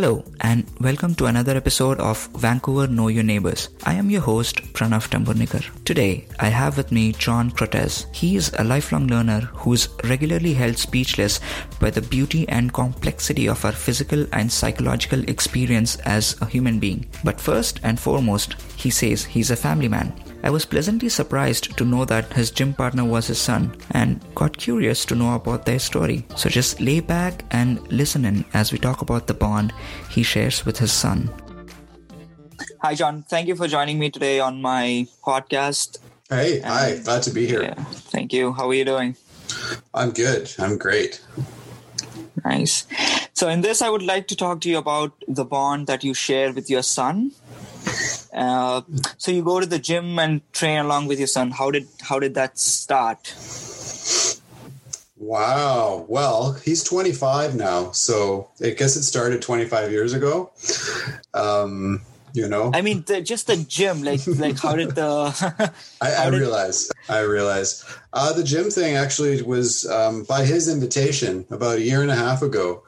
Hello and welcome to another episode of Vancouver Know Your Neighbors. I am your host Pranav Tamburnikar. Today I have with me John Krotez. He is a lifelong learner who is regularly held speechless by the beauty and complexity of our physical and psychological experience as a human being. But first and foremost, he says he's a family man. I was pleasantly surprised to know that his gym partner was his son and got curious to know about their story. So just lay back and listen in as we talk about the bond he shares with his son. Hi, John. Thank you for joining me today on my podcast. Hey, hi. Glad to be here. Yeah, thank you. How are you doing? I'm good. I'm great. Nice. So in this, I would like to talk to you about the bond that you share with your son. So you go to the gym and train along with your son. How did that start? Wow. Well, he's 25 now, so I guess it started 25 years ago. I mean, just the gym. Like how did the? I realize. The gym thing actually was by his invitation about a year and a half ago.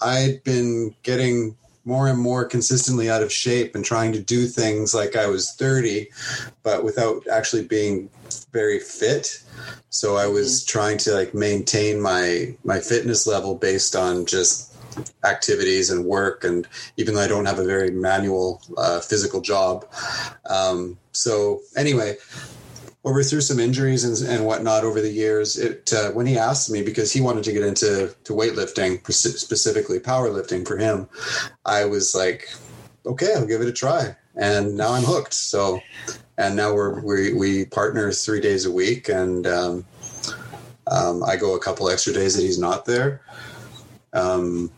I'd been getting more and more consistently out of shape and trying to do things like I was 30, but without actually being very fit. So I was trying to maintain my fitness level based on just activities and work. And even though I don't have a very manual physical job. So anyway, over through some injuries and whatnot over the years, when he asked me, because he wanted to get into weightlifting, specifically powerlifting for him, I was like, okay, I'll give it a try. And now I'm hooked. So, and now we partner 3 days a week, and I go a couple extra days that he's not there. And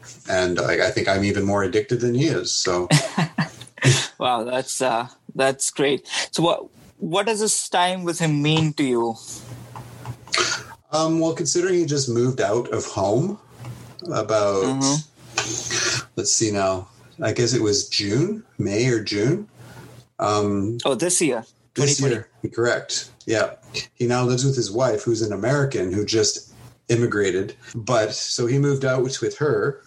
I think I'm even more addicted than he is. So, wow, that's great. So What does this time with him mean to you? Well, considering he just moved out of home about, let's see now, I guess it was May or June. This year. This year, correct. Yeah. He now lives with his wife, who's an American who just immigrated. But so he moved out with her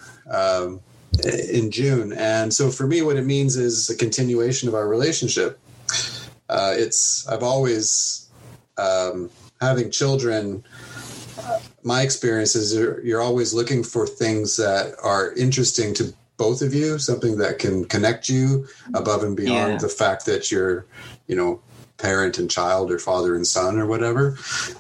in June. And so for me, what it means is a continuation of our relationship. I've always, having children, my experience is you're always looking for things that are interesting to both of you, something that can connect you above and beyond the fact that you're, parent and child or father and son or whatever.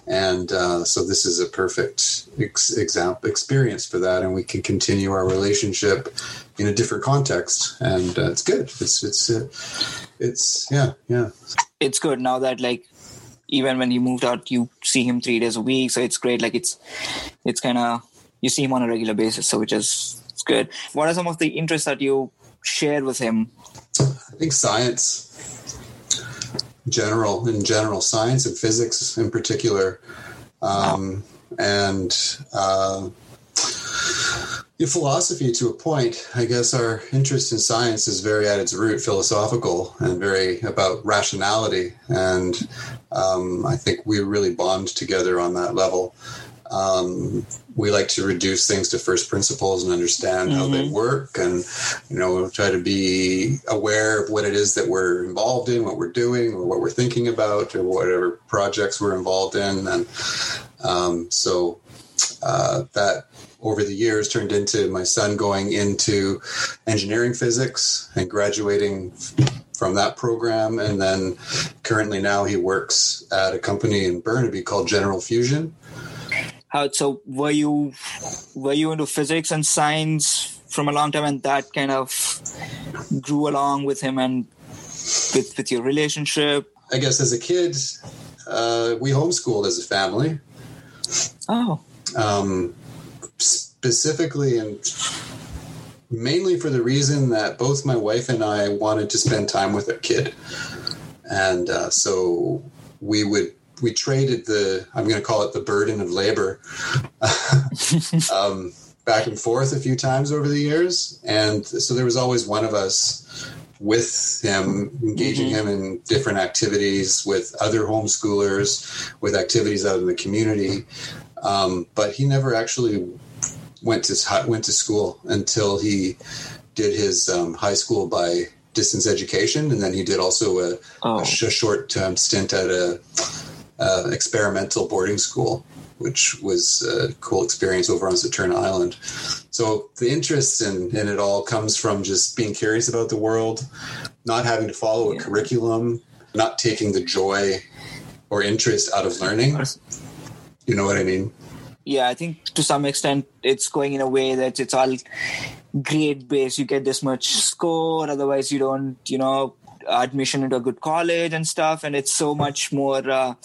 And so this is a perfect experience for that. And we can continue our relationship in a different context. And it's good. It's It's good now that even when he moved out, you see him 3 days a week. So it's great. It's kind of, you see him on a regular basis. So it's good. What are some of the interests that you shared with him? I think science. In general, science and physics in particular, and your philosophy to a point. I guess our interest in science is very at its root philosophical and very about rationality, and I think we really bond together on that level. We like to reduce things to first principles and understand how they work, and try to be aware of what it is that we're involved in, what we're doing, or what we're thinking about, or whatever projects we're involved in. And that over the years turned into my son going into engineering physics and graduating from that program, and then currently now he works at a company in Burnaby called General Fusion. So were you into physics and science from a long time, and that kind of grew along with him and with your relationship? I guess as a kid, we homeschooled as a family. Oh. Specifically and mainly for the reason that both my wife and I wanted to spend time with our kid. And so we traded I'm going to call it the burden of labor, back and forth a few times over the years. And so there was always one of us with him, engaging him in different activities with other homeschoolers, with activities out in the community. But he never actually went to school until he did his high school by distance education, and then he did also a short-term stint at a experimental boarding school, which was a cool experience over on Saturna Island. So the interest in it all comes from just being curious about the world, not having to follow a curriculum, not taking the joy or interest out of learning. You know what I mean? Yeah, I think to some extent it's going in a way that it's all grade based. You get this much score, otherwise you don't, admission into a good college and stuff. And it's so much more, I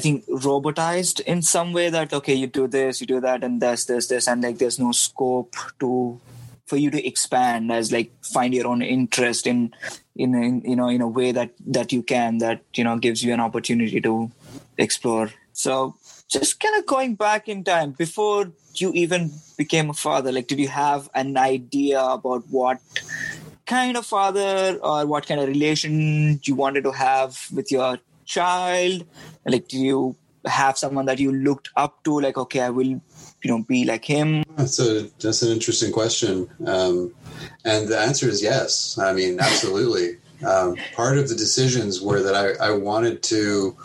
think, robotized in some way that, okay, you do this, you do that, and this. And like, there's no scope for you to expand as like find your own interest in a way that you can, gives you an opportunity to explore. So just kind of going back in time, before you even became a father, like, did you have an idea about what kind of father or what kind of relation you wanted to have with your child? Like, do you have someone that you looked up to? Like, okay, I will, be like him. That's an interesting question. And the answer is yes. I mean, absolutely. Part of the decisions were that I wanted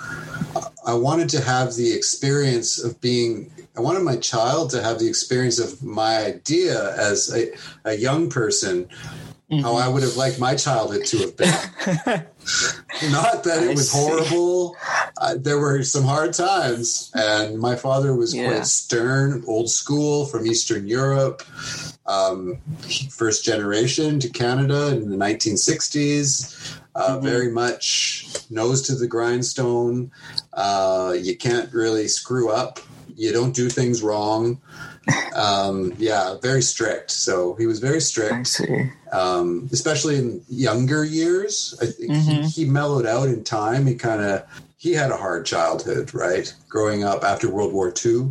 my child to have the experience of my idea as a young person, mm-hmm. how I would have liked my childhood to have been. Not that it was horrible. There were some hard times, and my father was quite stern, old school, from Eastern Europe, first generation to Canada in the 1960s. Very much nose to the grindstone. You can't really screw up. You don't do things wrong. Very strict. So he was very strict, especially in younger years. I think he mellowed out in time. He had a hard childhood, right? Growing up after World War II,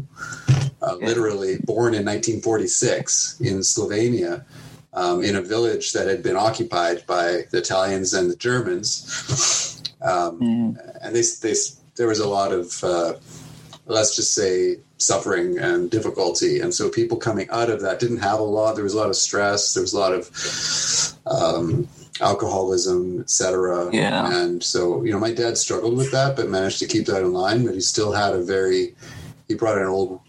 literally born in 1946 in Slovenia. In a village that had been occupied by the Italians and the Germans. And there was a lot of, let's just say, suffering and difficulty. And so people coming out of that didn't have a lot. There was a lot of stress. There was a lot of alcoholism, et cetera. Yeah. And so, my dad struggled with that, but managed to keep that in line. But he still had he brought an old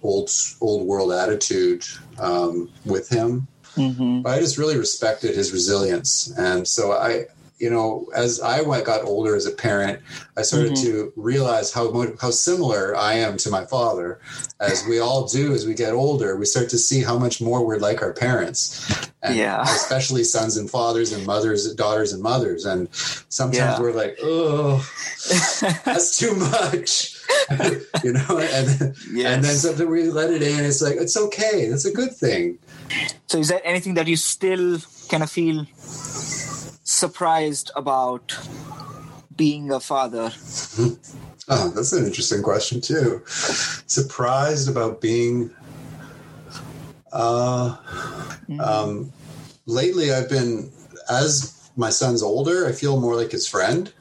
world attitude with him. Mm-hmm. But I just really respected his resilience. And so as I got older as a parent, I started to realize how similar I am to my father. As we all do as we get older, we start to see how much more we're like our parents. And especially sons and fathers and mothers, daughters and mothers. And sometimes we're like, oh, that's too much. And then something we let it in. It's like, it's okay. That's a good thing. So is there anything that you still kind of feel surprised about being a father? Oh, that's an interesting question too. Surprised about being, lately I've been, as my son's older, I feel more like his friend.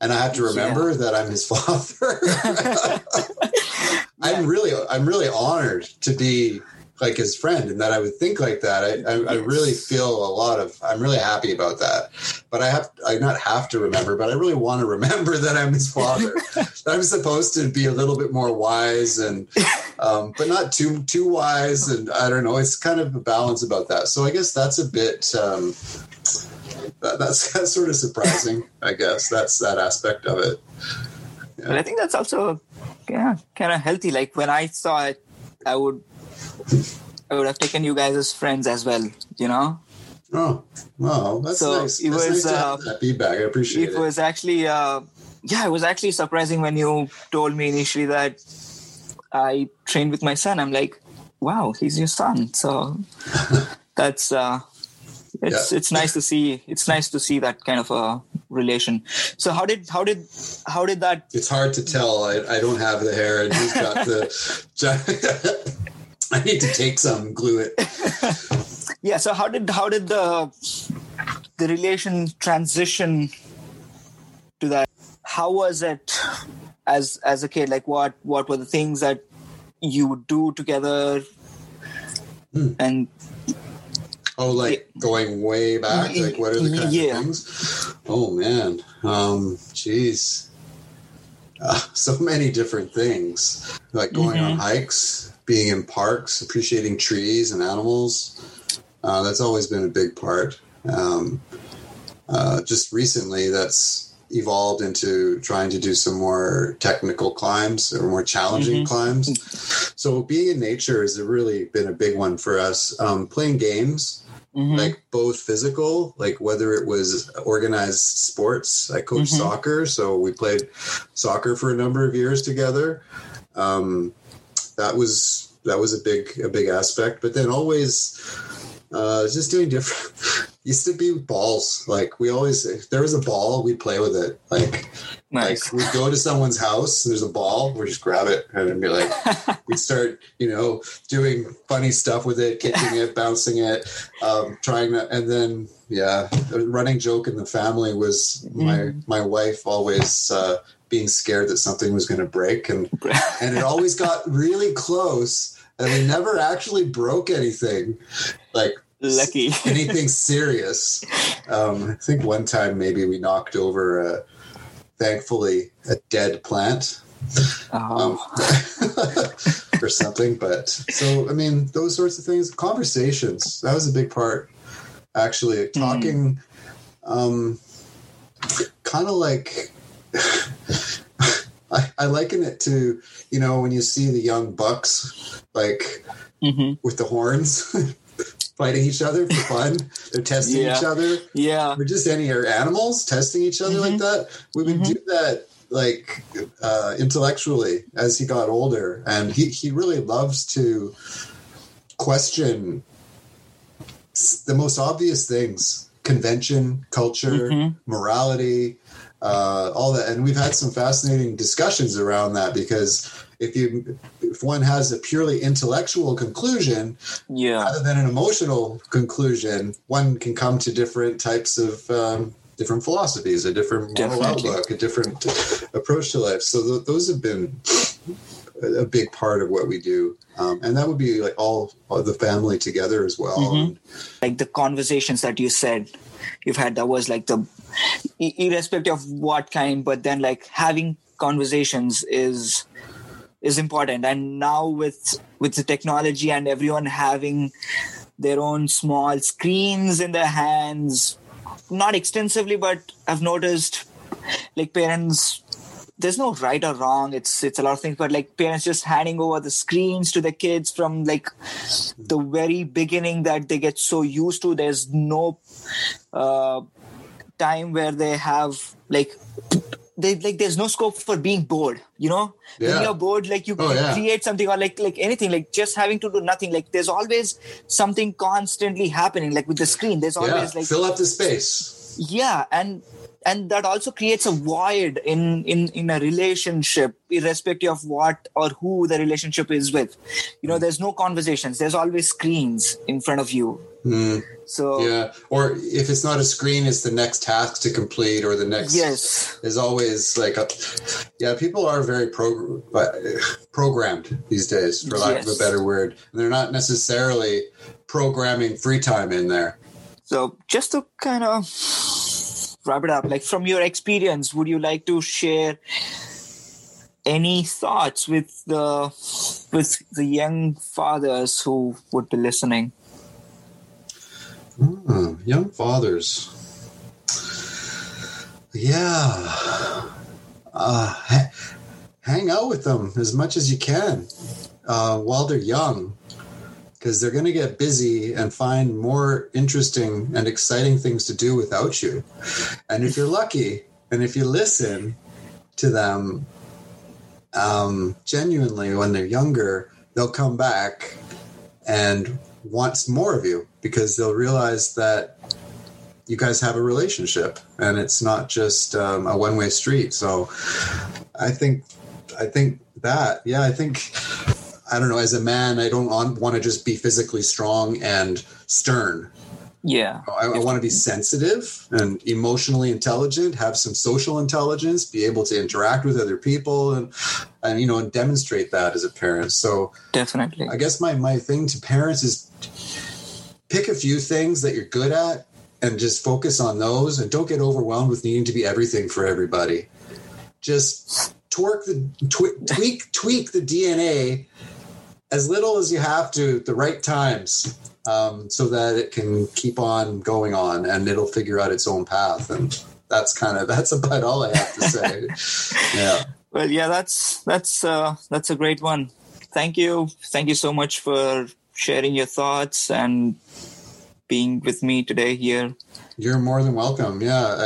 And I have to remember that I'm his father. I'm really honored to be like his friend, and that I would think like that. I really feel I'm really happy about that. But I really want to remember that I'm his father. That I'm supposed to be a little bit more wise and, but not too wise. And I don't know, it's kind of a balance about that. So I guess that's a bit, that's sort of surprising, I guess. That's that aspect of it. Yeah. But I think that's also kind of healthy. Like when I saw it, I would have taken you guys as friends as well, Oh, wow. That's so nice. It was nice to have that feedback. I appreciate it. It was actually, it was actually surprising when you told me initially that I trained with my son. I'm like, wow, he's your son. So that's, it's nice to see. It's nice to see that kind of a relation. So how did that? It's hard to tell. I don't have the hair, and he's got the. I need to take some, glue it. Yeah. So how did the relation transition to that? How was it as a kid? Like what were the things that you do together. And going way back? Like, what are the kinds of things? Oh, man. Jeez. So many different things. Like going on hikes, being in parks, appreciating trees and animals. That's always been a big part. Just recently, that's evolved into trying to do some more technical climbs or more challenging climbs. So being in nature has really been a big one for us. Playing games, like both physical, like whether it was organized sports. I coached soccer, so we played soccer for a number of years together. That was a big aspect, but then always just doing different. Used to be balls. Like we always, if there was a ball, we'd play with it. Like we'd go to someone's house, there's a ball, we'd just grab it and it'd be like, we'd start, doing funny stuff with it, kicking it, bouncing it, trying to, and then, a running joke in the family was my wife always, being scared that something was going to break and it always got really close and we never actually broke anything. Like, lucky anything serious. I think one time maybe we knocked over thankfully a dead plant or something, but so I mean those sorts of things. Conversations, that was a big part actually, talking kind of like I liken it to when you see the young bucks like with the horns fighting each other for fun. They're testing each other. Yeah. Or just any animals testing each other like that. We would do that like intellectually as he got older. And he really loves to question the most obvious things. Convention, culture, morality, all that. And we've had some fascinating discussions around that because if one has a purely intellectual conclusion rather than an emotional conclusion, one can come to different types of different philosophies, a different moral outlook, a different approach to life. So those have been a big part of what we do. And that would be like all the family together as well. Like the conversations that you said you've had, that was like the irrespective of what kind, but then like having conversations is important. And now with the technology and everyone having their own small screens in their hands, not extensively, but I've noticed like parents, there's no right or wrong, it's a lot of things, but like parents just handing over the screens to the kids from like the very beginning that they get so used to. There's no time where they have there's no scope for being bored, When you're bored, like you create something or like anything, like just having to do nothing. Like there's always something constantly happening, like with the screen. There's always like fill up the space. Yeah, and that also creates a void in a relationship, irrespective of what or who the relationship is with. There's no conversations. There's always screens in front of you. So or if it's not a screen, it's the next task to complete or the next. Yes, is always like people are very programmed these days, for lack of a better word. And they're not necessarily programming free time in there. So just to kind of wrap it up, like from your experience, would you like to share any thoughts with the young fathers who would be listening? Young fathers. Yeah. Hang out with them as much as you can while they're young, because they're going to get busy and find more interesting and exciting things to do without you. And if you're lucky and if you listen to them genuinely when they're younger, they'll come back and wants more of you, because they'll realize that you guys have a relationship and it's not just a one-way street. So I think I don't know, as a man, I don't want to just be physically strong and stern. Yeah. I want to be sensitive and emotionally intelligent, have some social intelligence, be able to interact with other people. And and, you know, demonstrate that as a parent. So definitely, I guess my thing to parents is pick a few things that you're good at and just focus on those, and don't get overwhelmed with needing to be everything for everybody. Just tweak the DNA as little as you have to at the right times, so that it can keep on going on and it'll figure out its own path. And that's about all I have to say. Yeah. Well, yeah, that's a great one. Thank you. Thank you so much for sharing your thoughts and being with me today here. You're more than welcome. Yeah.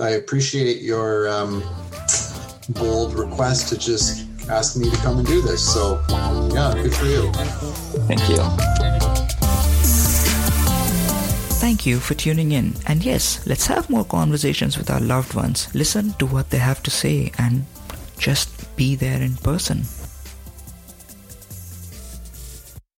I appreciate your, bold request to just ask me to come and do this. So yeah, good for you. Thank you. Thank you for tuning in. And yes, let's have more conversations with our loved ones. Listen to what they have to say and just be there in person.